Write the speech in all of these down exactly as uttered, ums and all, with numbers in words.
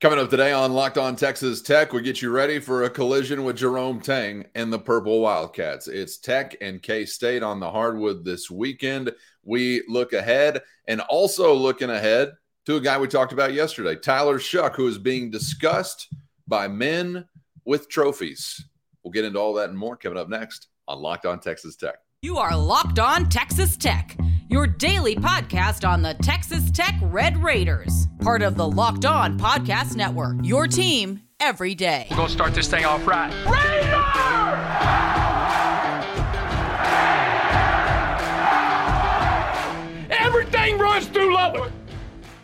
Coming up today on Locked On Texas Tech, we get you ready for a collision with Jerome Tang and the Purple Wildcats. It's Tech and K-State on the hardwood this weekend. We look ahead and also looking ahead to a guy we talked about yesterday, Tyler Shough, who is being discussed by men with trophies. We'll get into all that and more coming up next on Locked On Texas Tech. You are Locked On Texas Tech, your daily podcast on the Texas Tech Red Raiders, part of the Locked On Podcast Network, your team every day. We're going to start this thing off right. Raider! Everything runs through Lubbock.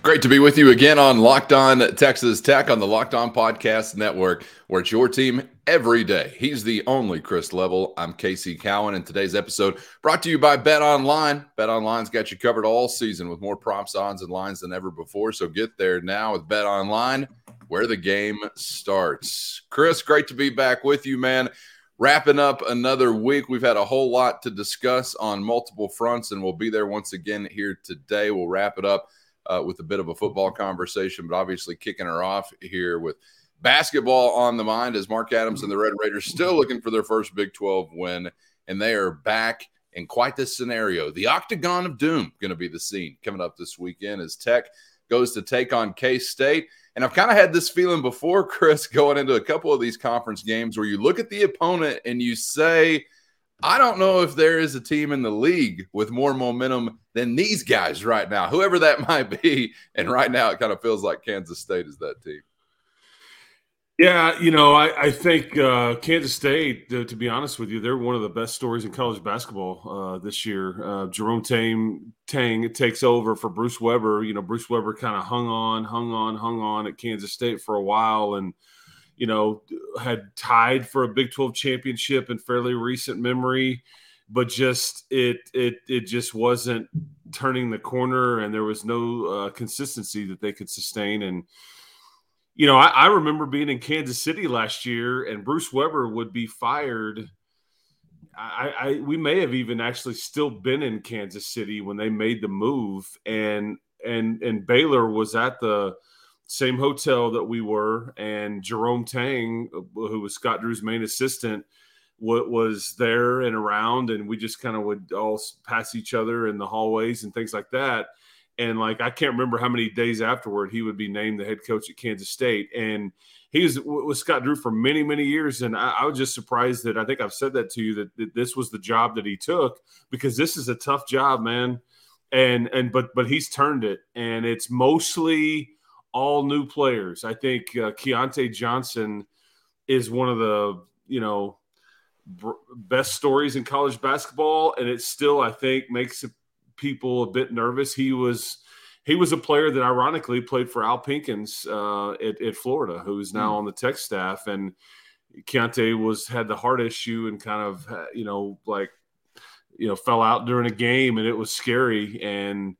Great to be with you again on Locked On Texas Tech on the Locked On Podcast Network, where it's your team every day. He's the only Chris Level. I'm Casey Cowan, and today's episode brought to you by BetOnline. BetOnline's got you covered all season with more props, odds, and lines than ever before, so get there now with BetOnline, where the game starts. Chris, great to be back with you, man. Wrapping up another week. We've had a whole lot to discuss on multiple fronts, and we'll be there once again here today. We'll wrap it up Uh, with a bit of a football conversation, but obviously kicking her off here with basketball on the mind as Mark Adams and the Red Raiders still looking for their first Big twelve win, and they are back in quite this scenario. The Octagon of Doom going to be the scene coming up this weekend as Tech goes to take on K-State. And I've kind of had this feeling before, Chris, going into a couple of these conference games where you look at the opponent and you say, I don't know if there is a team in the league with more momentum than these guys right now, whoever that might be. And right now it kind of feels like Kansas State is that team. Yeah, you know, I, I think uh, Kansas State, to, to be honest with you, they're one of the best stories in college basketball uh, this year. Uh, Jerome Tang, Tang takes over for Bruce Weber. You know, Bruce Weber kind of hung on, hung on, hung on at Kansas State for a while, and you know, had tied for a Big twelve championship in fairly recent memory, but just it it it just wasn't turning the corner, and there was no uh, consistency that they could sustain. And, you know, I, I remember being in Kansas City last year, and Bruce Weber would be fired. I, I we may have even actually still been in Kansas City when they made the move, and and and Baylor was at the same hotel that we were, and Jerome Tang, who was Scott Drew's main assistant, w- was there and around, and we just kind of would all pass each other in the hallways and things like that. And like, I can't remember how many days afterward he would be named the head coach at Kansas State, and he was with Scott Drew for many, many years. And I, I was just surprised that I think I've said that to you that, that this was the job that he took, because this is a tough job, man. And and but but he's turned it, and it's mostly all new players. I think uh, Keyontae Johnson is one of the, you know, br- best stories in college basketball, and it still, I think, makes people a bit nervous. He was he was a player that ironically played for Al Pinkins uh, at, at Florida, who is now mm. on the Tech staff, and Keyontae was had the heart issue and kind of, you know, like, you know, fell out during a game, and it was scary. And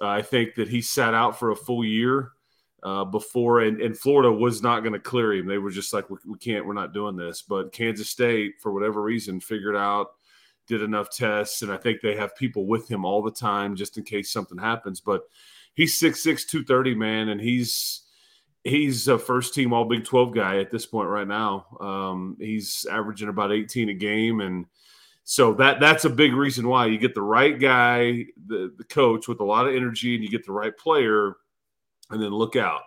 uh, I think that he sat out for a full year Uh, before, and, and Florida was not going to clear him. They were just like, we, we can't, we're not doing this. But Kansas State, for whatever reason, figured out, did enough tests, and I think they have people with him all the time just in case something happens. But he's six six, two thirty, man, and he's he's a first-team All-Big twelve guy at this point right now. Um, he's averaging about eighteen a game, and so that that's a big reason why. You get the right guy, the, the coach, with a lot of energy, and you get the right player, and then look out.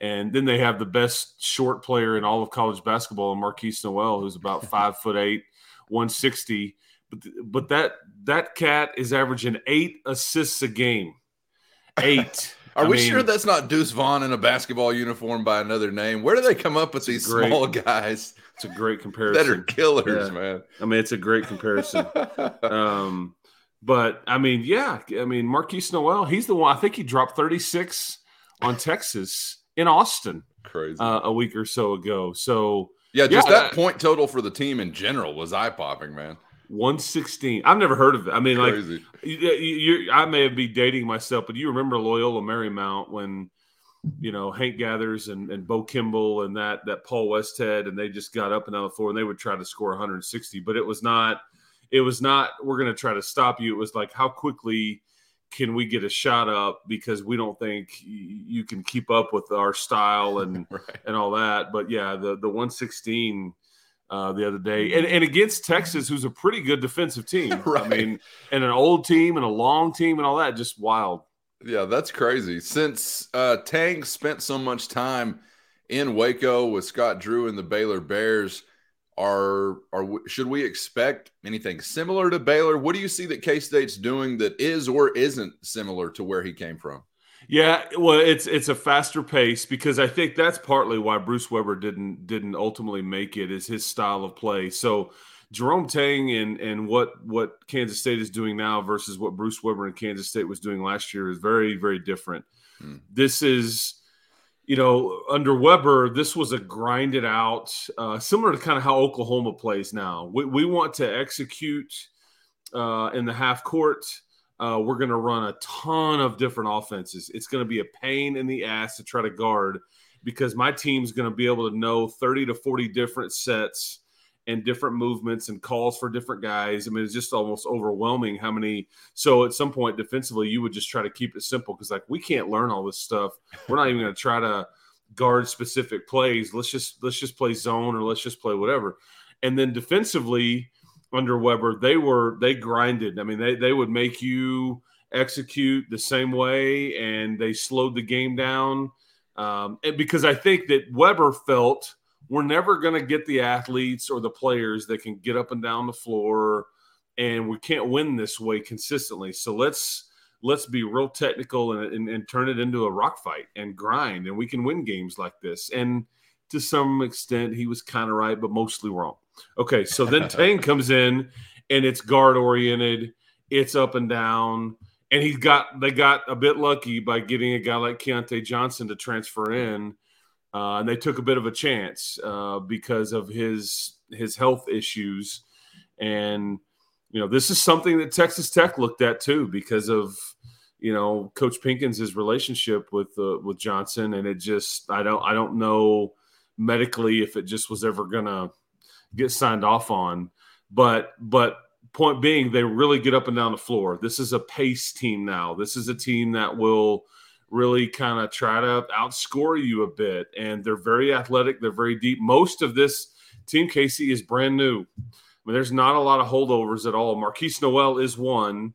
And then they have the best short player in all of college basketball, Markquis Nowell, who's about five foot eight, one sixty. But but that that cat is averaging eight assists a game. Eight. Are I we mean, sure that's not Deuce Vaughn in a basketball uniform by another name? Where do they come up with these great, small guys? It's a great comparison. That are killers, yeah. man. I mean, it's a great comparison. um, but I mean, yeah. I mean, Markquis Nowell, he's the one. I think he dropped thirty-six on Texas in Austin, crazy uh, a week or so ago. So yeah, just yeah, that point total for the team in general was eye popping, man. one sixteen. I've never heard of it. I mean, crazy. like, you, you, I may be dating myself, but you remember Loyola Marymount when you know Hank Gathers and, and Bo Kimball and that that Paul Westhead, and they just got up and down the floor, and they would try to score one sixty, but it was not. It was not. We're going to try to stop you. It was like how quickly can we get a shot up because we don't think you can keep up with our style and right. and all that. But, yeah, the the one sixteen uh, the other day. And, and against Texas, who's a pretty good defensive team. Right. I mean, and an old team and a long team and all that, just wild. Yeah, that's crazy. Since uh, Tang spent so much time in Waco with Scott Drew and the Baylor Bears, Are are should we expect anything similar to Baylor? What do you see that K-State's doing that is or isn't similar to where he came from? Yeah, well, it's it's a faster pace, because I think that's partly why Bruce Weber didn't didn't ultimately make it, is his style of play. So Jerome Tang and and what what Kansas State is doing now versus what Bruce Weber and Kansas State was doing last year is very, very different. Hmm. This is. You know, under Weber, this was a grinded out, uh, similar to kind of how Oklahoma plays now. We, we want to execute uh, in the half court. Uh, we're going to run a ton of different offenses. It's going to be a pain in the ass to try to guard, because my team's going to be able to know thirty to forty different sets and different movements and calls for different guys. I mean, it's just almost overwhelming how many. So at some point defensively, you would just try to keep it simple, because like, we can't learn all this stuff. We're not even going to try to guard specific plays. Let's just, let's just play zone, or let's just play whatever. And then defensively under Weber, they were, they grinded. I mean, they, they would make you execute the same way, and they slowed the game down. Um, and because I think that Weber felt, we're never going to get the athletes or the players that can get up and down the floor, and we can't win this way consistently. So let's let's be real technical and, and, and turn it into a rock fight and grind, and we can win games like this. And to some extent, he was kind of right, but mostly wrong. Okay, so then Tang comes in, and it's guard-oriented. It's up and down. And he got they got a bit lucky by getting a guy like Keyontae Johnson to transfer in. Uh, and they took a bit of a chance uh, because of his his health issues. And, you know, this is something that Texas Tech looked at too, because of, you know, Coach Pinkins' relationship with uh, with Johnson. And it just – I don't I don't know medically if it just was ever going to get signed off on. But But point being, they really get up and down the floor. This is a pace team now. This is a team that will – really kind of try to outscore you a bit. And they're very athletic. They're very deep. Most of this team, K C, is brand new. I mean, there's not a lot of holdovers at all. Markquis Nowell is one.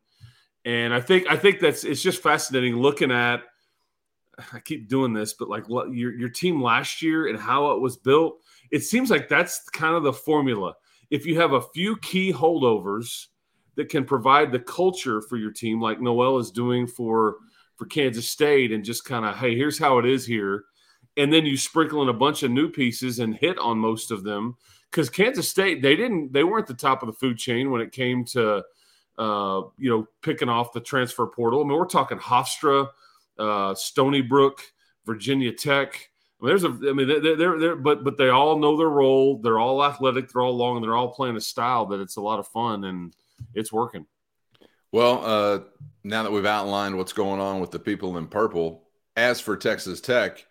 And I think I think that's it's just fascinating looking at – I keep doing this, but like your your team last year and how it was built, it seems like that's kind of the formula. If you have a few key holdovers that can provide the culture for your team, like Nowell is doing for – for Kansas State, and just kind of, hey, here's how it is here. And then you sprinkle in a bunch of new pieces and hit on most of them, because Kansas State, they didn't, they weren't the top of the food chain when it came to, uh, you know, picking off the transfer portal. I mean, we're talking Hofstra, uh, Stony Brook, Virginia Tech. I mean, there's a, I mean, they're, they're, they're, but, but they all know their role. They're all athletic. They're all long, and they're all playing a style that it's a lot of fun, and it's working. Well, uh, now that we've outlined what's going on with the people in purple, as for Texas Tech,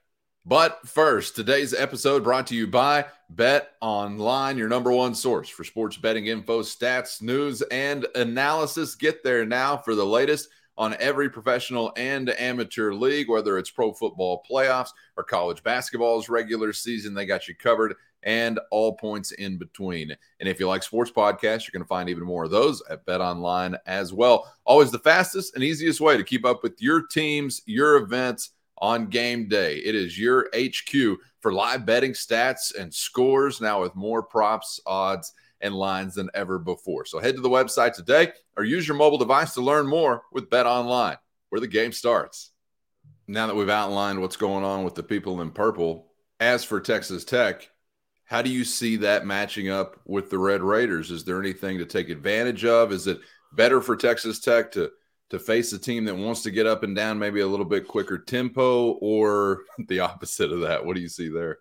but first, today's episode brought to you by BetOnline, your number one source for sports betting info, stats, news, and analysis. Get there now for the latest on every professional and amateur league, whether it's pro football playoffs or college basketball's regular season. They got you covered, and all points in between. And if you like sports podcasts, you're going to find even more of those at BetOnline as well. Always the fastest and easiest way to keep up with your teams, your events on game day. It is your H Q for live betting stats and scores, now with more props, odds, and lines than ever before. So head to the website today or use your mobile device to learn more with BetOnline, where the game starts. Now that we've outlined what's going on with the people in purple, as for Texas Tech, how do you see that matching up with the Red Raiders? Is there anything to take advantage of? Is it better for Texas Tech to to face a team that wants to get up and down maybe a little bit quicker tempo, or the opposite of that? What do you see there?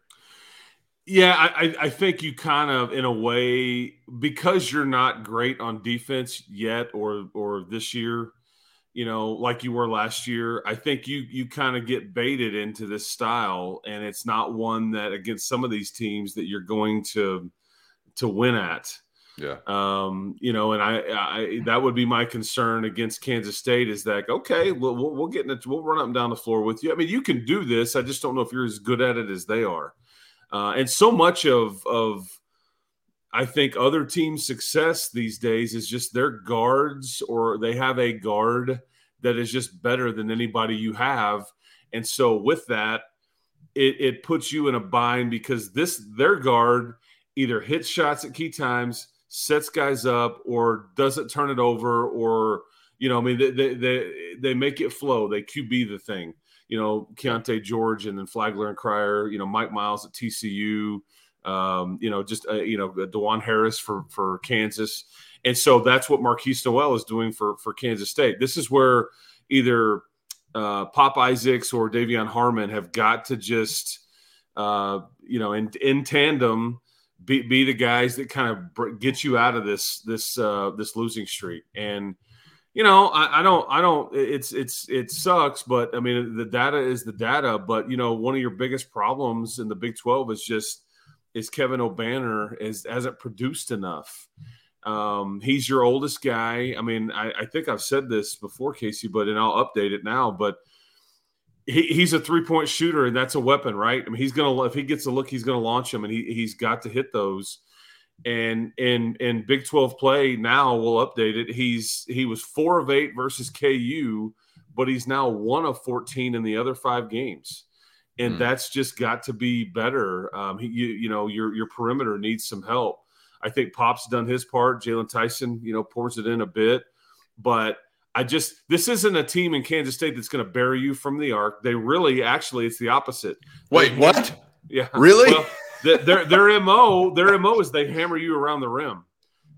Yeah, I, I think you kind of, in a way, because you're not great on defense yet or or this year, you know, like you were last year, I think you you kind of get baited into this style, and it's not one that against some of these teams that you're going to to win at. Yeah. Um, you know, and I, I, that would be my concern against Kansas State is that, okay, we'll, we'll, we'll get in it. We'll run up and down the floor with you. I mean, you can do this. I just don't know if you're as good at it as they are. Uh, and so much of, of, I think other teams' success these days is just their guards, or they have a guard that is just better than anybody you have. And so with that, it, it puts you in a bind because this, their guard either hits shots at key times, sets guys up, or doesn't turn it over, or, you know, I mean, they they they, they make it flow. They Q B the thing. You know, Keontae George and then Flagler and Cryer, you know, Mike Miles at T C U, um, you know, just, uh, you know, DeJuan Harris for, for Kansas. And so that's what Markquis Nowell is doing for, for Kansas State. This is where either uh, Pop Isaacs or De'Vion Harmon have got to just, uh, you know, in, in tandem, be, be the guys that kind of br- get you out of this, this, uh, this losing streak. And, you know, I, I don't, I don't, it's, it's, it sucks, but I mean, the data is the data, but you know, one of your biggest problems in the Big twelve is just, is Kevin O'Banner is, hasn't produced enough. Um, he's your oldest guy. I mean, I, I think I've said this before, Casey, but, and I'll update it now, but he, he's a three point shooter, and that's a weapon, right? I mean, he's going to, if he gets a look, he's going to launch him, and he, he's got to hit those. And in in Big twelve play now, we'll update it. He's he was four of eight versus K U, but he's now one of fourteen in the other five games, and mm. that's just got to be better. Um, he, you you know your your perimeter needs some help. I think Pop's done his part. Jalen Tyson, you know, pours it in a bit, but I just this isn't a team in Kansas State that's going to bury you from the arc. They really, actually, it's the opposite. Wait, they, what? Yeah, really. Well, Their, their M O, their M O is they hammer you around the rim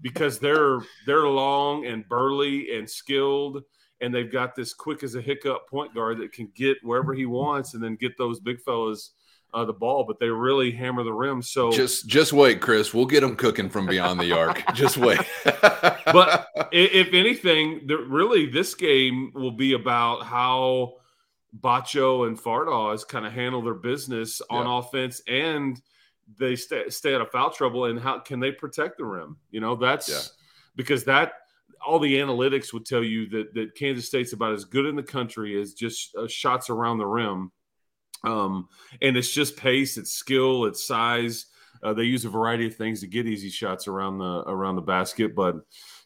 because they're they're long and burly and skilled, and they've got this quick as a hiccup point guard that can get wherever he wants and then get those big fellas uh, the ball. But they really hammer the rim. So just just wait, Chris. We'll get them cooking from beyond the arc. Just wait. But if anything, really, this game will be about how Bacho and Fardaz kind of handle their business on yeah. offense, and they stay, stay out of foul trouble, and how can they protect the rim? You know, that's yeah. because that all the analytics would tell you that, that Kansas State's about as good in the country as just uh, shots around the rim. Um, and it's just pace, it's skill, it's size. Uh, they use a variety of things to get easy shots around the, around the basket. But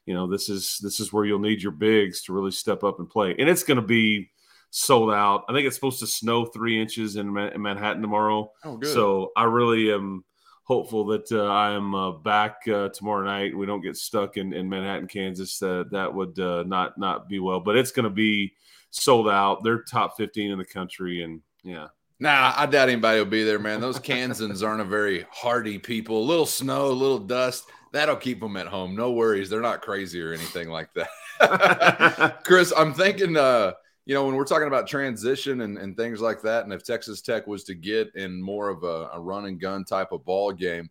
you know, this is, this is where you'll need your bigs to really step up and play. And it's going to be sold out. I think it's supposed to snow three inches in, Ma- in Manhattan tomorrow. Oh, good. So I really am hopeful that uh, I am uh, back uh, tomorrow night. We don't get stuck in, in Manhattan, Kansas. Uh, that would uh, not not be well. But it's going to be sold out. They're top fifteen in the country, and yeah. Nah, I doubt anybody will be there, man. Those Kansans aren't a very hardy people. A little snow, a little dust. That'll keep them at home. No worries. They're not crazy or anything like that. Chris, I'm thinking uh, – you know, when we're talking about transition and, and things like that, and if Texas Tech was to get in more of a, a run and gun type of ball game,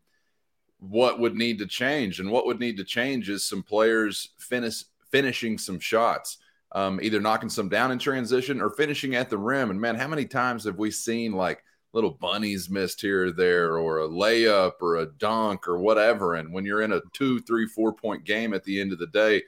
what would need to change? And what would need to change is some players finish, finishing some shots, um, either knocking some down in transition or finishing at the rim. And, man, how many times have we seen, like, little bunnies missed here or there, or a layup or a dunk or whatever? And when you're in a two, three, four-point game at the end of the day,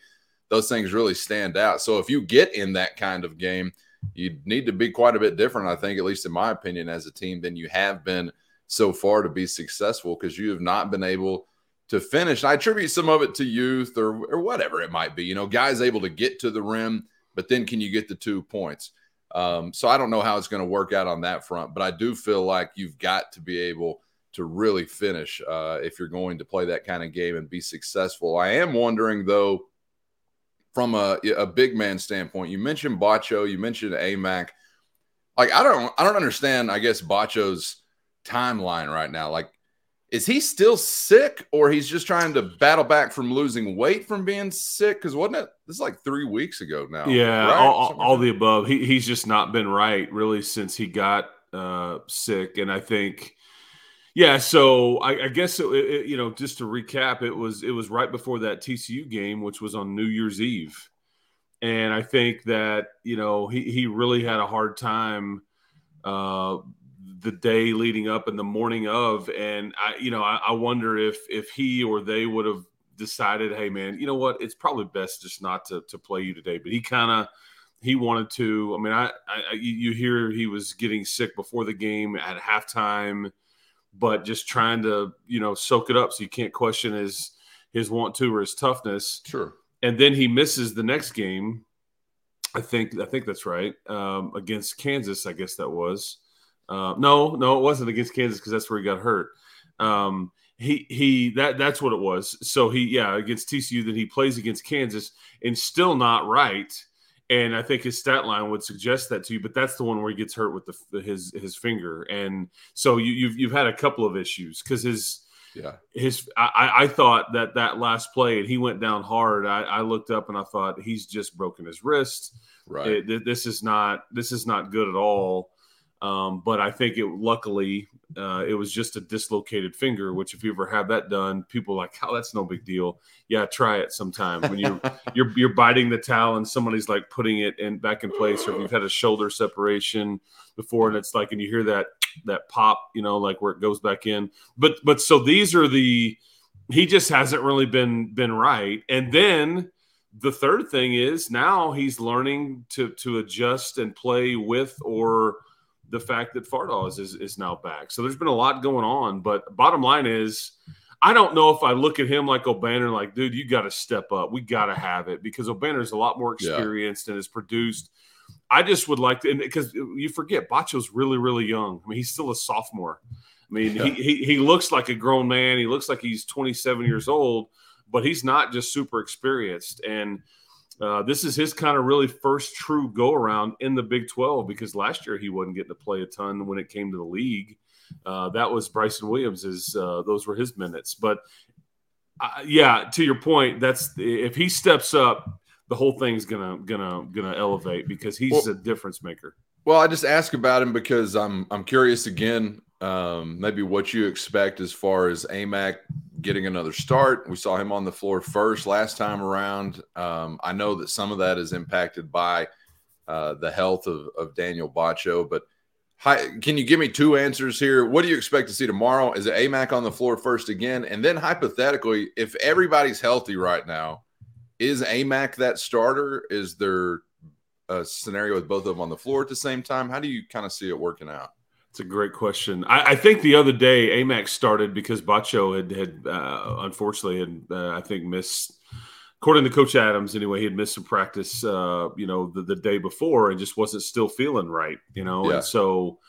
those things really stand out. So if you get in that kind of game, you need to be quite a bit different, I think, at least in my opinion, as a team than you have been so far to be successful, because you have not been able to finish. And I attribute some of it to youth or, or whatever it might be. You know, guys able to get to the rim, but then can you get the two points? Um, so I don't know how it's going to work out on that front, but I do feel like you've got to be able to really finish uh, if you're going to play that kind of game and be successful. I am wondering, though, from a, a big man standpoint, you mentioned Bacho, you mentioned A M A C. Like, I don't, I don't understand, I guess, Bacho's timeline right now. Like, is he still sick, or he's just trying to battle back from losing weight from being sick? Because wasn't it, this is like three weeks ago now. Yeah, right? all, all the above. He, he's just not been right, really, since he got uh, sick. And I think, yeah, so I, I guess, it, it, you know, just to recap, it was it was right before that T C U game, which was on New Year's Eve. And I think that, you know, he, he really had a hard time uh, the day leading up and the morning of. And, I you know, I, I wonder if if he or they would have decided, hey, man, you know what? It's probably best just not to to play you today. But he kind of he wanted to. I mean, I, I you hear he was getting sick before the game at halftime, but just trying to, you know, soak it up so you can't question his his want to or his toughness. Sure. And then he misses the next game. I think I think that's right. Um, against Kansas, I guess that was. Uh, no, no, it wasn't against Kansas because that's where he got hurt. Um, he he that that's what it was. So he yeah against T C U, then he plays against Kansas and still not right. And I think his stat line would suggest that to you, but that's the one where he gets hurt with the, his his finger. And so you, you've you've had a couple of issues because his yeah his I, I thought that that last play and he went down hard. I, I looked up and I thought he's just broken his wrist. Right, it, this is not this is not good at all. Um, but I think it luckily uh, it was just a dislocated finger. Which if you ever have that done, people are like, "Oh, that's no big deal." Yeah, try it sometime when you're you're you're biting the towel and somebody's like putting it in back in place, or if you've had a shoulder separation before, and it's like, and you hear that that pop, you know, like where it goes back in. But but so these are the he just hasn't really been been right. And then the third thing is now he's learning to to adjust and play with or the fact that Fardal is, is is now back. So there's been a lot going on, but bottom line is I don't know if I look at him like O'Banner, like, dude, you got to step up. We got to have it because O'Banner's a lot more experienced yeah. and has produced. I just would like to – because you forget, Bacho's really, really young. I mean, he's still a sophomore. I mean, yeah. he, he he looks like a grown man. He looks like he's twenty-seven years old, but he's not just super experienced. And – Uh, this is his kind of really first true go-around in the Big twelve because last year he wasn't getting to play a ton when it came to the league. Uh, that was Bryson Williams's; uh, those were his minutes. But, uh, yeah, to your point, that's if he steps up, the whole thing's gonna gonna gonna elevate because he's well, a difference maker. Well, I just ask about him because I'm I'm curious again, um, maybe what you expect as far as A M A C getting another start. We saw him on the floor first last time around. Um, I know that some of that is impacted by uh, the health of, of Daniel Bacho, but hi, can you give me two answers here? What do you expect to see tomorrow? Is it A M A C on the floor first again? And then hypothetically, if everybody's healthy right now, is A M A C that starter? Is there a scenario with both of them on the floor at the same time? How do you kind of see it working out? It's a great question. I, I think the other day A M A C started because Bacho had, had uh, unfortunately, had uh, I think missed, according to Coach Adams anyway, he had missed some practice, uh, you know, the, the day before and just wasn't still feeling right, you know. Yeah. And so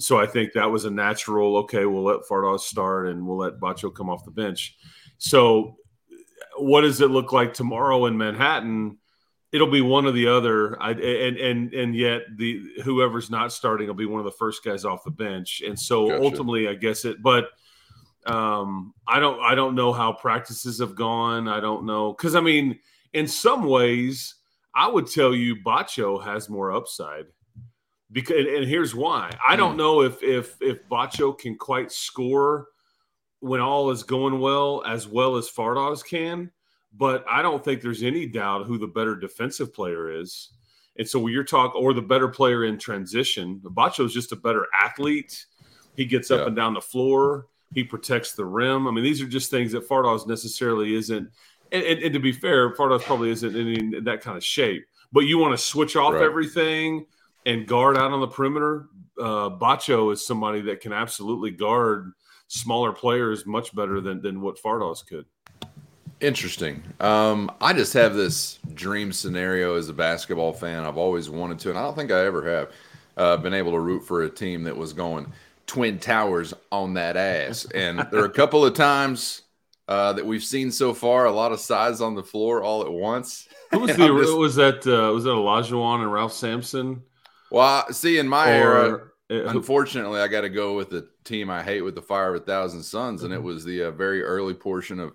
so I think that was a natural, okay, we'll let Fardal start and we'll let Bacho come off the bench. So what does it look like tomorrow in Manhattan? It'll be one or the other, I, and and and yet the whoever's not starting will be one of the first guys off the bench, and so gotcha. ultimately, I guess it. But um, I don't, I don't know how practices have gone. I don't know because I mean, in some ways, I would tell you Bacho has more upside because, and here's why. I don't know if if if Bacho can quite score when all is going well as well as Fardaz can. But I don't think there's any doubt who the better defensive player is. And so when you're talking – or the better player in transition, Bacho is just a better athlete. He gets up yeah. and down the floor. He protects the rim. I mean, these are just things that Fardaz necessarily isn't and, – and, and to be fair, Fardaz probably isn't in, in that kind of shape. But you want to switch off right. everything and guard out on the perimeter. Uh, Bacho is somebody that can absolutely guard smaller players much better than, than what Fardaz could. Interesting. Um, I just have this dream scenario as a basketball fan. I've always wanted to, and I don't think I ever have uh, been able to root for a team that was going Twin Towers on that ass. And there are a couple of times uh, that we've seen so far, a lot of size on the floor all at once. Who was the, just, was that? Uh, was that Olajuwon and Ralph Sampson? Well, I, see, in my or, era, uh, unfortunately, I got to go with the team I hate with the fire of a thousand suns, mm-hmm. and it was the uh, very early portion of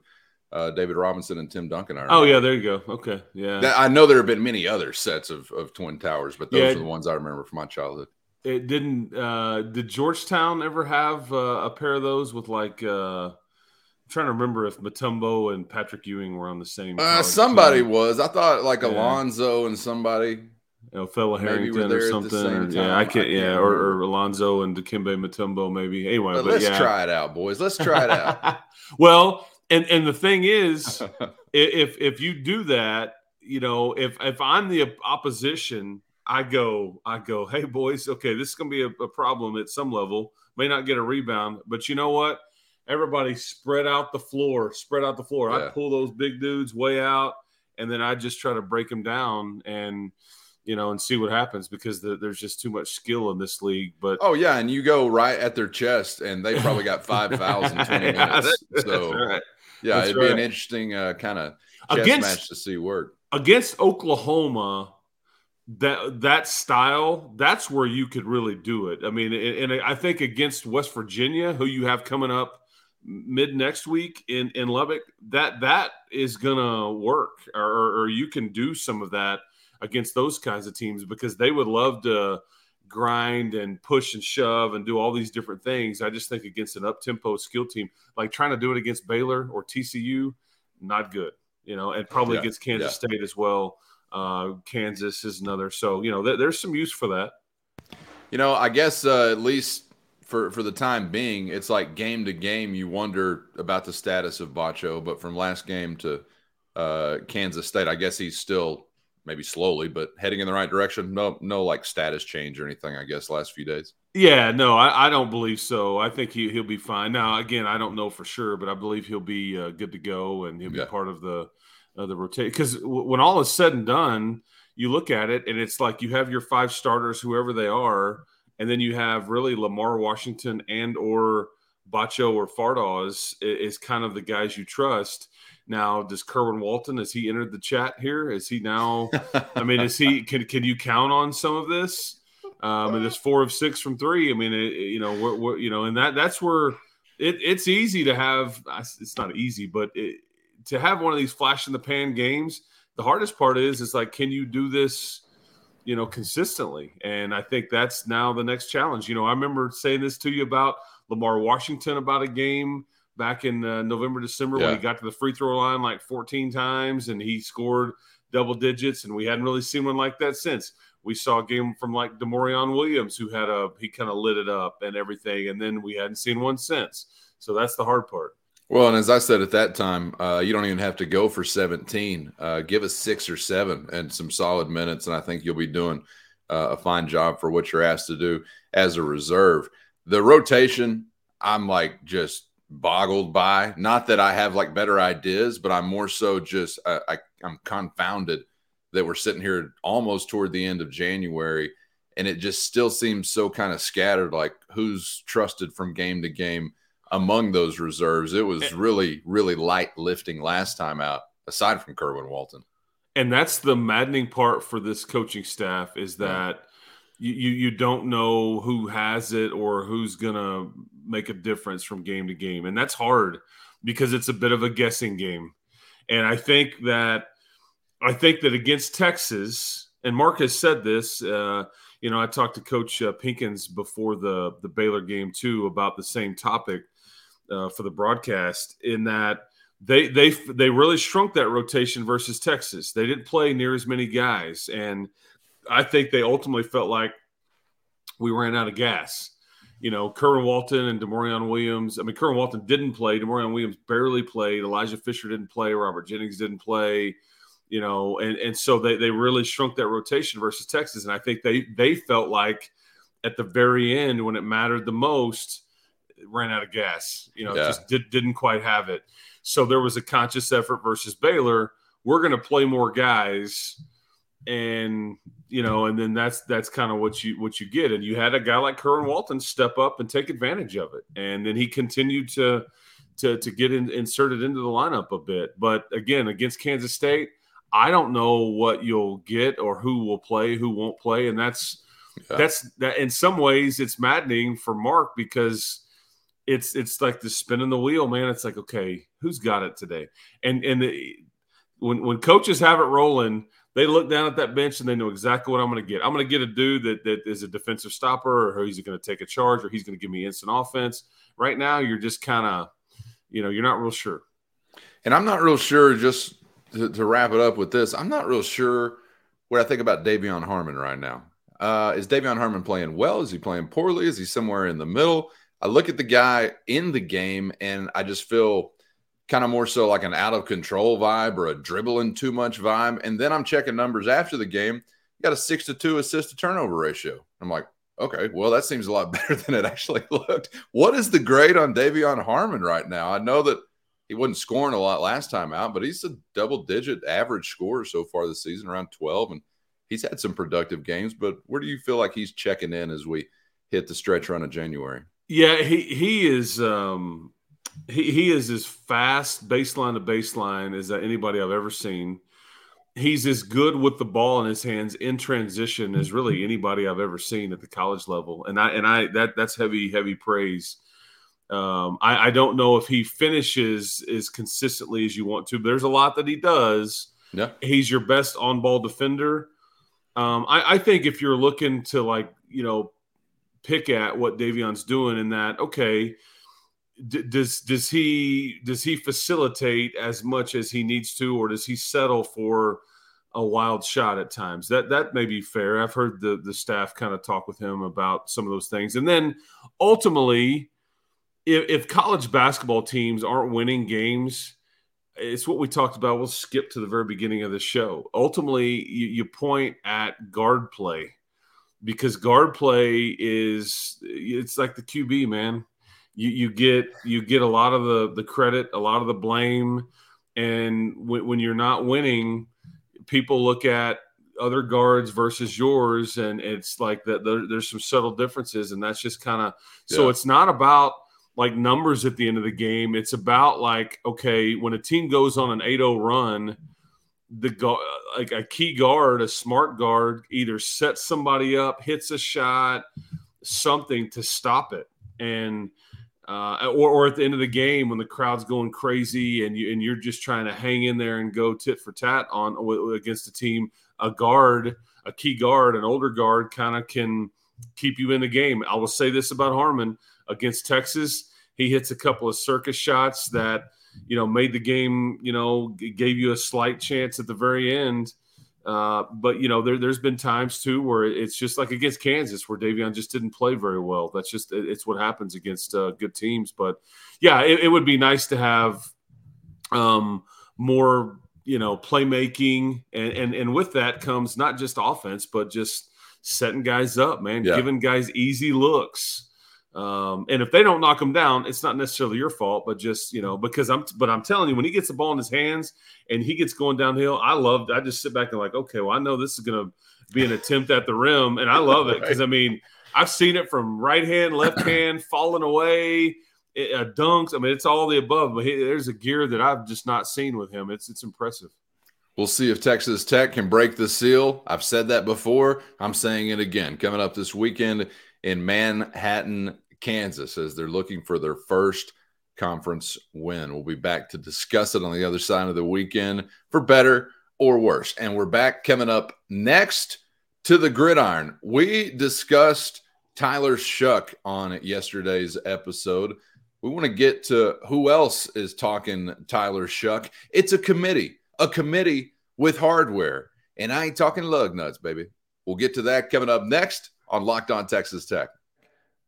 Uh, David Robinson and Tim Duncan. Oh, yeah, there you go. Okay, yeah. That, I know there have been many other sets of, of Twin Towers, but those yeah, it, are the ones I remember from my childhood. It didn't uh, – did Georgetown ever have uh, a pair of those with like uh, – I'm trying to remember if Mutombo and Patrick Ewing were on the same uh, – Somebody team. was. I thought like yeah. Alonzo and somebody – Elfella Harrington or something. Yeah, I can't. Yeah, or, or Alonzo and Dikembe Mutombo maybe. Anyway, but, but let's yeah. try it out, boys. Let's try it out. Well, And and the thing is, if if you do that, you know, if if I'm the opposition, I go, I go, hey boys, okay, this is gonna be a, a problem at some level. May not get a rebound, but you know what? Everybody spread out the floor, spread out the floor. Yeah. I pull those big dudes way out, and then I just try to break them down and, you know, and see what happens, because the, there's just too much skill in this league. But oh yeah, and you go right at their chest, and they probably got five fouls in twenty yeah, minutes. That's, so that's right. yeah, that's it'd right. be an interesting uh, kind of chess match to see work against Oklahoma. That that style, that's where you could really do it. I mean, and, and I think against West Virginia, who you have coming up mid next week in, in Lubbock, that that is gonna work, or, or you can do some of that against those kinds of teams, because they would love to grind and push and shove and do all these different things. I just think against an up-tempo skill team, like trying to do it against Baylor or T C U, not good, you know, and probably yeah, against Kansas yeah. State as well. Uh, Kansas is another. So, you know, th- there's some use for that. You know, I guess uh, at least for, for the time being, it's like game to game, you wonder about the status of Bacho. But from last game to uh, Kansas State, I guess he's still maybe slowly, but heading in the right direction. No, no like status change or anything, I guess, last few days. Yeah, no, I, I don't believe so. I think he, he'll be fine. Now, again, I don't know for sure, but I believe he'll be uh, good to go, and he'll yeah. be part of the Uh, the rotation, because w- when all is said and done, you look at it and it's like you have your five starters, whoever they are, and then you have really Lamar Washington and or Bacho or Fardaz is, is kind of the guys you trust. Now, does Kerwin Walton, has he entered the chat here? Is he now? I mean, is he? Can can you count on some of this? Um, and it's four of six from three. I mean, it, it, you know, we're, we're, you know, and that that's where it, it's easy to have. It's not easy, but it. To have one of these flash in the pan games, the hardest part is, it's like, can you do this, you know, consistently? And I think that's now the next challenge. You know, I remember saying this to you about Lamar Washington about a game back in uh, November, December yeah. when he got to the free throw line like fourteen times and he scored double digits. And we hadn't really seen one like that since. We saw a game from like DeMorion Williams, who had a, he kind of lit it up and everything. And then we hadn't seen one since. So that's the hard part. Well, and as I said at that time, uh, you don't even have to go for seventeen. Uh, give us six or seven and some solid minutes, and I think you'll be doing uh, a fine job for what you're asked to do as a reserve. The rotation, I'm like just boggled by. Not that I have like better ideas, but I'm more so just uh, I, I'm confounded that we're sitting here almost toward the end of January, and it just still seems so kind of scattered, like who's trusted from game to game among those reserves. It was really, really light lifting last time out, aside from Kerwin Walton. And that's the maddening part for this coaching staff, is that yeah. you you don't know who has it or who's going to make a difference from game to game. And that's hard, because it's a bit of a guessing game. And I think that I think that against Texas, and Mark has said this, uh, you know, I talked to Coach uh, Pinkins before the, the Baylor game too about the same topic. Uh, for the broadcast, in that they they they really shrunk that rotation versus Texas. They didn't play near as many guys, and I think they ultimately felt like we ran out of gas. You know, Kerwin Walton and DeMorion Williams. I mean, Kerwin Walton didn't play. DeMorion Williams barely played. Elijah Fisher didn't play. Robert Jennings didn't play. You know, and and so they they really shrunk that rotation versus Texas, and I think they they felt like at the very end, when it mattered the most, ran out of gas, you know, yeah. just did, didn't quite have it. So there was a conscious effort versus Baylor. We're going to play more guys, and you know, and then that's that's kind of what you what you get. And you had a guy like Kerwin Walton step up and take advantage of it, and then he continued to to to get in, inserted into the lineup a bit. But again, against Kansas State, I don't know what you'll get or who will play, who won't play, and that's yeah. that's that. In some ways, it's maddening for Mark, because It's it's like the spinning the wheel, man. It's like, okay, who's got it today? And and the, when when coaches have it rolling, they look down at that bench and they know exactly what I'm going to get. I'm going to get a dude that, that is a defensive stopper, or he's going to take a charge, or he's going to give me instant offense. Right now, you're just kind of, you know, you're not real sure. And I'm not real sure, just to, to wrap it up with this, I'm not real sure what I think about De'Vion Harmon right now. Uh, is De'Vion Harmon playing well? Is he playing poorly? Is he somewhere in the middle? I look at the guy in the game, and I just feel kind of more so like an out of control vibe or a dribbling too much vibe. And then I'm checking numbers after the game. Got a six to two assist to turnover ratio. I'm like, okay, well, that seems a lot better than it actually looked. What is the grade on De'Vion Harmon right now? I know that he wasn't scoring a lot last time out, but he's a double-digit average scorer so far this season, around twelve, and he's had some productive games. But where do you feel like he's checking in as we hit the stretch run of January? Yeah, he he is um, he, he is as fast baseline to baseline as anybody I've ever seen. He's as good with the ball in his hands in transition as really anybody I've ever seen at the college level. And I, and I, that that's heavy, heavy praise. Um, I, I don't know if he finishes as consistently as you want to, but there's a lot that he does. Yeah. He's your best on-ball defender. Um, I, I think if you're looking to, like, you know, pick at what De'Vion's doing in that, okay, D- does does he does he facilitate as much as he needs to, or does he settle for a wild shot at times? That that may be fair. I've heard the the staff kind of talk with him about some of those things. And then ultimately, if, if college basketball teams aren't winning games, it's what we talked about. We'll skip to the very beginning of the show. Ultimately, you, you point at guard play, because guard play is it's like the Q B, man. You, you get you get a lot of the, the credit, a lot of the blame, and w- when you're not winning, people look at other guards versus yours, and it's like that. There, there's some subtle differences, and that's just kind of yeah. So it's not about like numbers at the end of the game. It's about like, okay, when a team goes on an eight oh run, the gu- like a key guard, a smart guard, either sets somebody up, hits a shot, something to stop it, and Uh, or, or at the end of the game when the crowd's going crazy and, you, and you're just trying to hang in there and go tit for tat on against a team, a guard, a key guard, an older guard kind of can keep you in the game. I will say this about Harmon against Texas. He hits a couple of circus shots that, you know, made the game, you know, gave you a slight chance at the very end. Uh, but, you know, there, there's been times, too, where it's just like against Kansas where De'Vion just didn't play very well. That's just – it's what happens against uh, good teams. But, yeah, it, it would be nice to have um, more, you know, playmaking. And, and, and with that comes not just offense, but just setting guys up, man, yeah. giving guys easy looks. Um, and if they don't knock them down, it's not necessarily your fault, but just, you know, because I'm, but I'm telling you, when he gets the ball in his hands and he gets going downhill, I love, I just sit back and like, okay, well, I know this is going to be an attempt at the rim. And I love it. Right. Cause I mean, I've seen it from right hand, left hand, falling away, it, uh, dunks. I mean, it's all the above, but he, there's a gear that I've just not seen with him. It's, it's impressive. We'll see if Texas Tech can break the seal. I've said that before. I'm saying it again, coming up this weekend in Manhattan, Kansas, as they're looking for their first conference win. We'll be back to discuss it on the other side of the weekend, for better or worse. And we're back coming up next to the gridiron. We discussed Tyler Shough on yesterday's episode. We want to get to who else is talking Tyler Shough. It's a committee, a committee with hardware. And I ain't talking lug nuts, baby. We'll get to that coming up next on Locked On Texas Tech.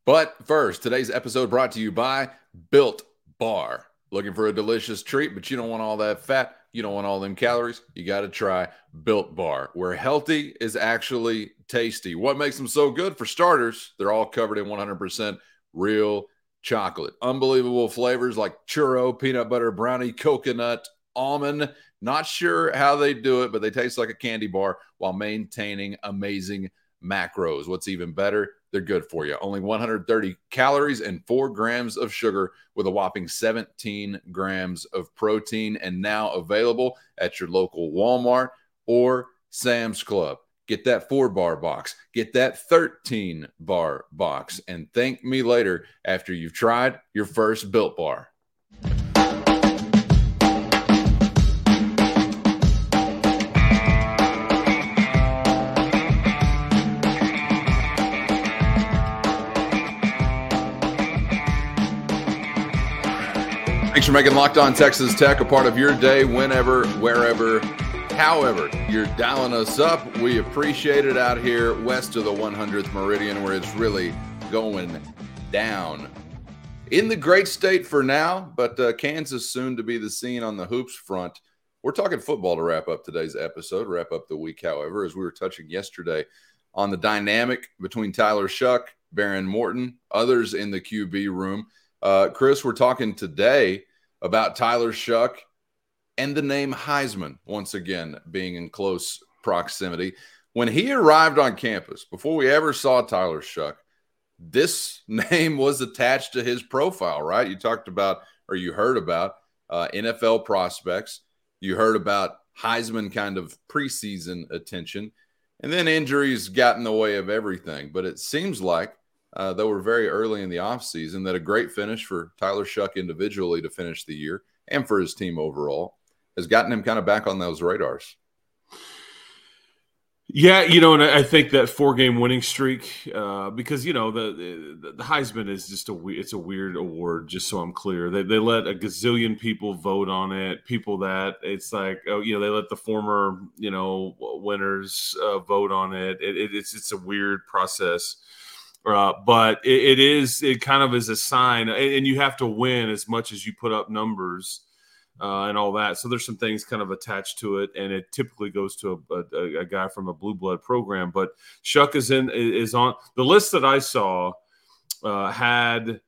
But first, today's episode brought to you by Built Bar. Looking for a delicious treat, but you don't want all that fat. You don't want all them calories. You got to try Built Bar, where healthy is actually tasty. What makes them so good? For starters, they're all covered in one hundred percent real chocolate. Unbelievable flavors like churro, peanut butter, brownie, coconut, almond. Not sure how they do it, but they taste like a candy bar while maintaining amazing macros. What's even better, they're good for you. Only one hundred thirty calories and four grams of sugar with a whopping seventeen grams of protein, and now available at your local Walmart or Sam's Club. Get that four bar box, get that thirteen bar box, and thank me later after you've tried your first Built Bar. Thanks for making Locked On Texas Tech a part of your day whenever, wherever, however you're dialing us up. We appreciate it out here west of the one hundredth meridian, where it's really going down. in the great state for now, but uh, Kansas soon to be the scene on the hoops front. We're talking football to wrap up today's episode, wrap up the week, however, as we were touching yesterday on the dynamic between Tyler Shough, Baron Morton, others in the Q B room. Uh, Chris, we're talking today about Tyler Shough and the name Heisman, once again, being in close proximity. When he arrived on campus, before we ever saw Tyler Shough, this name was attached to his profile, right? You talked about, or you heard about uh, N F L prospects. You heard about Heisman kind of preseason attention, and then injuries got in the way of everything. But it seems like, uh, though we're very early in the offseason, that a great finish for Tyler Shough individually to finish the year and for his team overall has gotten him kind of back on those radars. Yeah, you know, and I think that four-game winning streak, uh, because, you know, the, the the Heisman is just a it's a weird award, just so I'm clear. They they let a gazillion people vote on it, people that it's like, oh, you know, they let the former, you know, winners uh, vote on it. It, it. It's it's a weird process, uh, but it, it is, it kind of is a sign, and you have to win as much as you put up numbers. Uh, and all that. So there's some things kind of attached to it, and it typically goes to a, a, a guy from a blue blood program. But Shough is in is on the list that I saw uh, had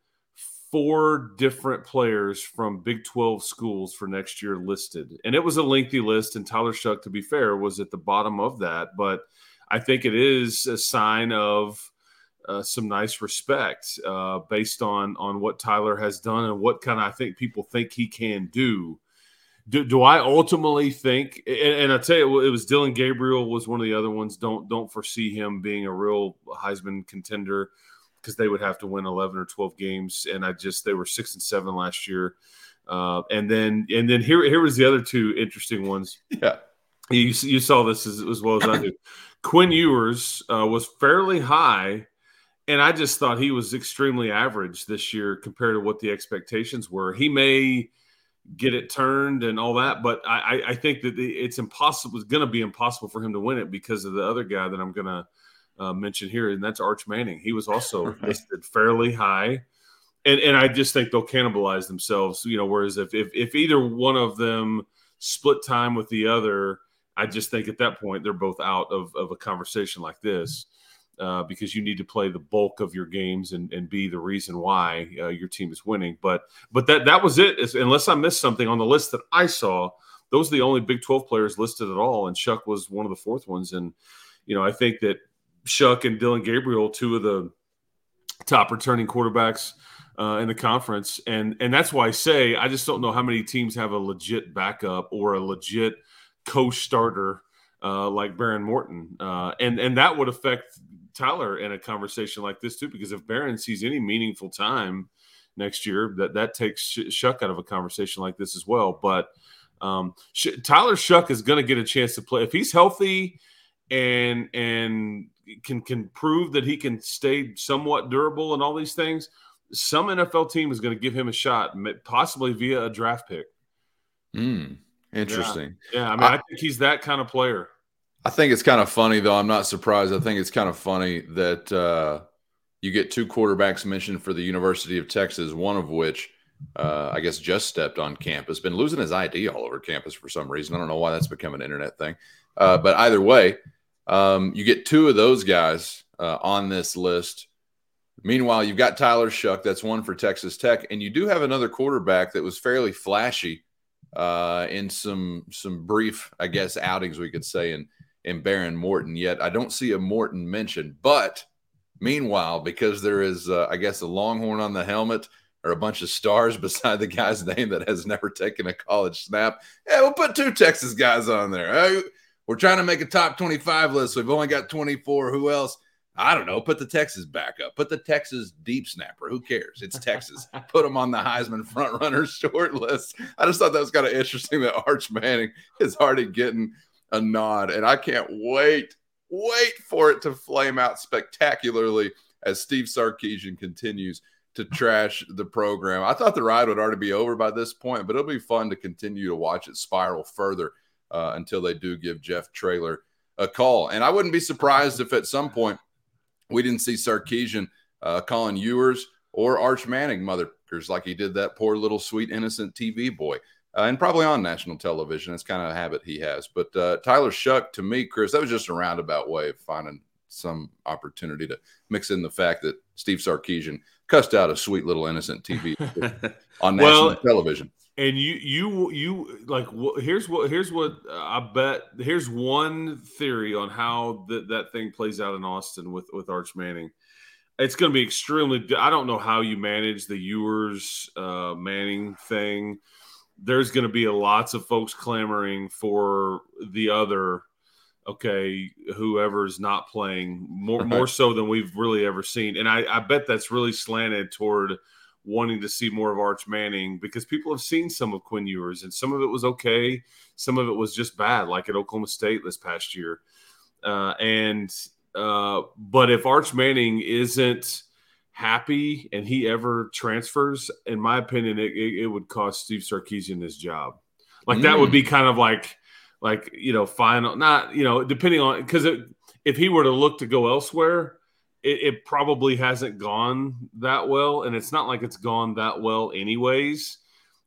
four different players from Big twelve schools for next year listed, and it was a lengthy list. And Tyler Shough, to be fair, was at the bottom of that. But I think it is a sign of Uh, some nice respect uh, based on on what Tyler has done and what kind of I think people think he can do. Do, do I ultimately think? And, and I tell you, it was Dillon Gabriel was one of the other ones. Don't don't foresee him being a real Heisman contender because they would have to win eleven or twelve games. And I just they were six and seven last year. Uh, and then and then here here was the other two interesting ones. Yeah, you you saw this as, as well as I did. Quinn Ewers uh, was fairly high. And I just thought he was extremely average this year compared to what the expectations were. He may get it turned and all that, but I, I think that it's impossible. It's going to be impossible for him to win it because of the other guy that I'm going to uh, mention here, and that's Arch Manning. He was also right. listed fairly high, and and I just think they'll cannibalize themselves. You know, whereas if if, if either one of them split time with the other, I just think at that point they're both out of of a conversation like this. Uh, because you need to play the bulk of your games and, and be the reason why uh, your team is winning. But but that that was it. It's, unless I missed something on the list that I saw, those are the only Big twelve players listed at all, and Shough was one of the fourth ones. And, you know, I think that Shough and Dillon Gabriel, two of the top returning quarterbacks uh, in the conference, and, and that's why I say I just don't know how many teams have a legit backup or a legit co-starter uh, like Baron Morton. Uh, and, and that would affect – Tyler in a conversation like this too, because if Baron sees any meaningful time next year, that that takes Shough out of a conversation like this as well. But um, Sh- Tyler Shough is going to get a chance to play if he's healthy and and can can prove that he can stay somewhat durable and all these things. Some N F L team is going to give him a shot, possibly via a draft pick. Mm, interesting. Yeah. yeah, I mean, I, I think he's that kind of player. I think it's kind of funny, though. I'm not surprised. I think it's kind of funny that uh, you get two quarterbacks mentioned for the University of Texas, one of which uh, I guess just stepped on campus, been losing his I D all over campus for some reason. I don't know why that's become an internet thing. Uh, but either way, um, you get two of those guys uh, on this list. Meanwhile, you've got Tyler Shough. That's one for Texas Tech. And you do have another quarterback that was fairly flashy uh, in some some brief, I guess, outings, we could say, in and Baron Morton yet. I don't see a Morton mentioned, but meanwhile, because there is, uh, I guess, a Longhorn on the helmet or a bunch of stars beside the guy's name that has never taken a college snap. Yeah, we'll put two Texas guys on there. Right? We're trying to make a top twenty-five list. So we've only got twenty-four. Who else? I don't know. Put the Texas backup. Put the Texas deep snapper. Who cares? It's Texas. Put them on the Heisman front runner short list. I just thought that was kind of interesting that Arch Manning is already getting a nod, and I can't wait, wait for it to flame out spectacularly as Steve Sarkisian continues to trash the program. I thought the ride would already be over by this point, but it'll be fun to continue to watch it spiral further uh, until they do give Jeff Traylor a call. And I wouldn't be surprised if at some point we didn't see Sarkisian uh, calling Ewers or Arch Manning motherfuckers like he did that poor little sweet innocent T V boy. Uh, and probably on national television. It's kind of a habit he has. But uh, Tyler Shough, to me, Chris, that was just a roundabout way of finding some opportunity to mix in the fact that Steve Sarkisian cussed out a sweet little innocent T V on national well, television. And you, you, you, like, here's what, here's what I bet. Here's one theory on how th- that thing plays out in Austin with, with Arch Manning. It's going to be extremely. I don't know how you manage the Ewers uh, Manning thing. There's going to be lots of folks clamoring for the other, okay, whoever's not playing, more right. more so than we've really ever seen. And I, I bet that's really slanted toward wanting to see more of Arch Manning because people have seen some of Quinn Ewers, and some of it was okay. Some of it was just bad, like at Oklahoma State this past year. Uh, and uh, but if Arch Manning isn't happy and he ever transfers, in my opinion, it, it, it would cost Steve Sarkisian his job. Like mm. that would be kind of like, like, you know, final, not, you know, depending on, because if he were to look to go elsewhere, it, it probably hasn't gone that well. And it's not like it's gone that well anyways.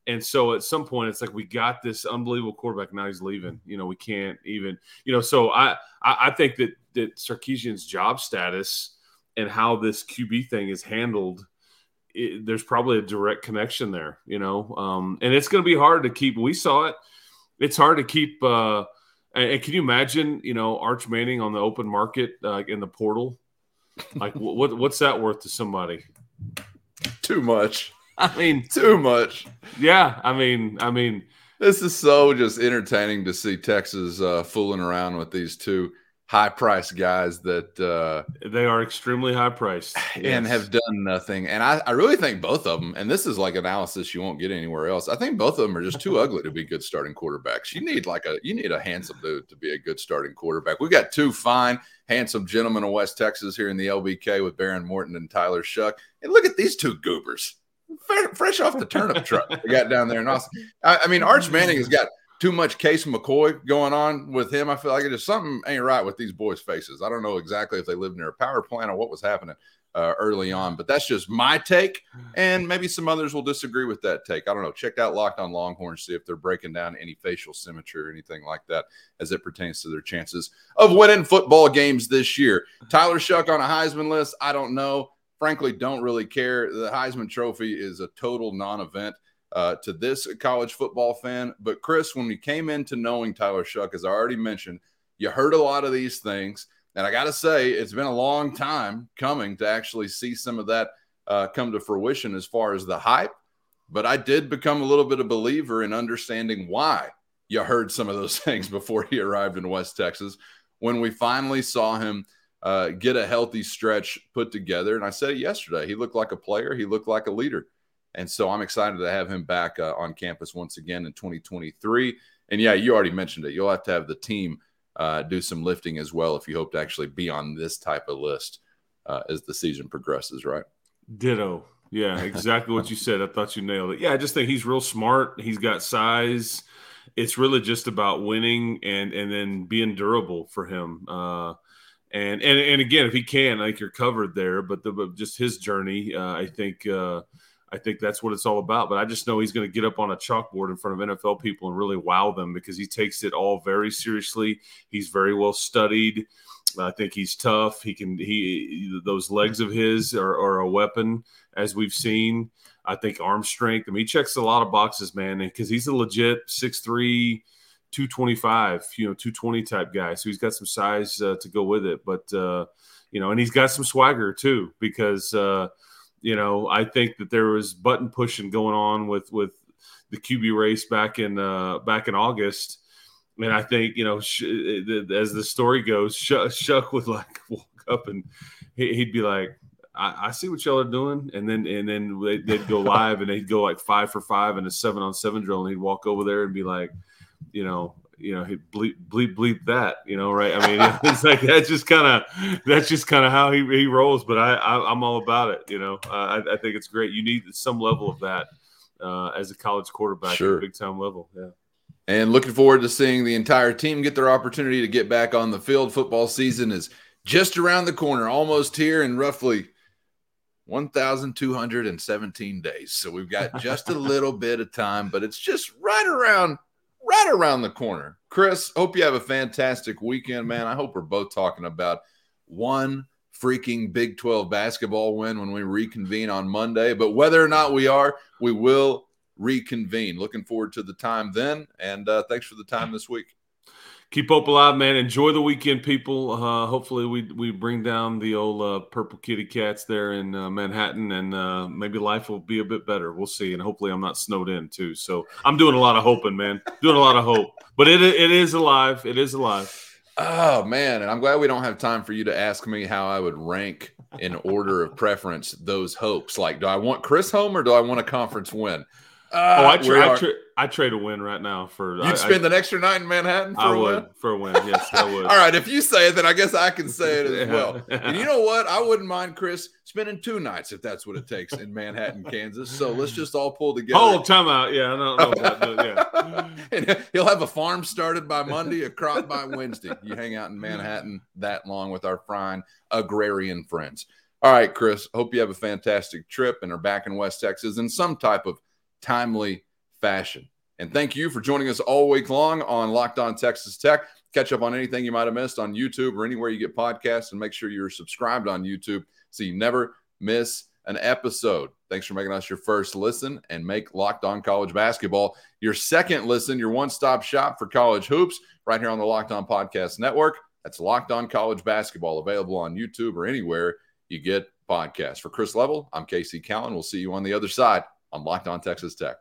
And so at some point it's like, we got this unbelievable quarterback. Now he's leaving, you know, we can't even, you know, so I, I, I think that, that Sarkisian's job status and how this Q B thing is handled, it, there's probably a direct connection there, you know. Um, and it's going to be hard to keep. We saw it. It's hard to keep. Uh, and, and can you imagine, you know, Arch Manning on the open market uh, in the portal? Like, what what's that worth to somebody? Too much. I mean, too much. Yeah, I mean, I mean, this is so just entertaining to see Texas uh, fooling around with these two high price guys that uh, they are extremely high priced and yes. have done nothing. And I, I really think both of them, and this is like analysis you won't get anywhere else. I think both of them are just too ugly to be good starting quarterbacks. You need like a, you need a handsome dude to be a good starting quarterback. We got two fine, handsome gentlemen of West Texas here in the L B K with Baron Morton and Tyler Shough. And look at these two goobers fresh off the turnip truck we got down there in Austin. I, I mean, Arch Manning has got too much Case McCoy going on with him. I feel like it just something ain't right with these boys' faces. I don't know exactly if they live near a power plant or what was happening uh, early on, but that's just my take, and maybe some others will disagree with that take. I don't know. Check out Locked on Longhorns, see if they're breaking down any facial symmetry or anything like that as it pertains to their chances of winning football games this year. Tyler Shough on a Heisman list, I don't know. Frankly, don't really care. The Heisman Trophy is a total non-event Uh, to this college football fan. But Chris, when we came into knowing Tyler Shough, as I already mentioned, you heard a lot of these things. And I got to say, it's been a long time coming to actually see some of that uh, come to fruition as far as the hype. But I did become a little bit of a believer in understanding why you heard some of those things before he arrived in West Texas when we finally saw him uh, get a healthy stretch put together. And I said it yesterday, he looked like a player. He looked like a leader. And so I'm excited to have him back uh, on campus once again in twenty twenty-three. And, yeah, you already mentioned it. You'll have to have the team uh, do some lifting as well if you hope to actually be on this type of list uh, as the season progresses, right? Ditto. Yeah, exactly what you said. I thought you nailed it. Yeah, I just think he's real smart. He's got size. It's really just about winning and, and then being durable for him. Uh And, and, and, again, if he can, I think you're covered there. But, the, but just his journey, uh, I think uh, – I think that's what it's all about. But I just know he's going to get up on a chalkboard in front of N F L people and really wow them because he takes it all very seriously. He's very well studied. I think he's tough. He can. He those legs of his are, are a weapon, as we've seen. I think arm strength. I mean, he checks a lot of boxes, man, because he's a legit six three, two twenty-five, you know, two twenty type guy. So he's got some size uh, to go with it. But, uh, you know, and he's got some swagger too because uh, – you know, I think that there was button pushing going on with, with the Q B race back in uh, back in August, and I think you know sh- as the story goes, Sh- Shough would like walk up and he'd be like, I-, "I see what y'all are doing," and then and then they'd go live and they'd go like five for five and a seven on seven drill, and he'd walk over there and be like, you know. You know, he bleep, bleep, bleep that, you know, right? I mean, it's like that's just kind of that's just kind of how he, he rolls. But I, I, I'm all about it, you know. Uh, I, I think it's great. You need some level of that uh, as a college quarterback sure. at a big-time level, yeah. And looking forward to seeing the entire team get their opportunity to get back on the field. Football season is just around the corner, almost here in roughly one thousand two hundred seventeen days. So we've got just a little bit of time, but it's just right around, right around the corner. Chris, hope you have a fantastic weekend, man. I hope we're both talking about one freaking Big twelve basketball win when we reconvene on Monday. But whether or not we are, we will reconvene. Looking forward to the time then. And uh, thanks for the time this week. Keep hope alive, man. Enjoy the weekend, people. Uh, hopefully we we bring down the old uh, purple kitty cats there in uh, Manhattan, and uh, maybe life will be a bit better. We'll see. And hopefully I'm not snowed in, too. So I'm doing a lot of hoping, man. Doing a lot of hope. But it it is alive. It is alive. Oh, man. And I'm glad we don't have time for you to ask me how I would rank in order of preference those hopes. Like, do I want Chris home or do I want a conference win? Uh, oh, I tra- I, tra- I trade a win right now for. You'd I, spend I, an extra night in Manhattan for I a would, win? For a win, yes, I would. All right, if you say it, then I guess I can say it as yeah. well. And you know what? I wouldn't mind, Chris, spending two nights if that's what it takes in Manhattan, Kansas. So let's just all pull together. Oh, timeout. Yeah, I don't know about that, but yeah. And he'll have a farm started by Monday, a crop by Wednesday. You hang out in Manhattan that long with our fine agrarian friends. All right, Chris, hope you have a fantastic trip and are back in West Texas in some type of timely fashion. And thank you for joining us all week long on Locked On Texas Tech. Catch up on anything you might have missed on YouTube or anywhere you get podcasts, and make sure you're subscribed on YouTube so you never miss an episode. Thanks for making us your first listen, and make Locked On College Basketball your second listen, your one-stop shop for college hoops, right here on the Locked On Podcast Network. That's Locked On College Basketball, available on YouTube or anywhere you get podcasts. For Chris Level, I'm K C Callen. We'll see you on the other side on Locked On Texas Tech.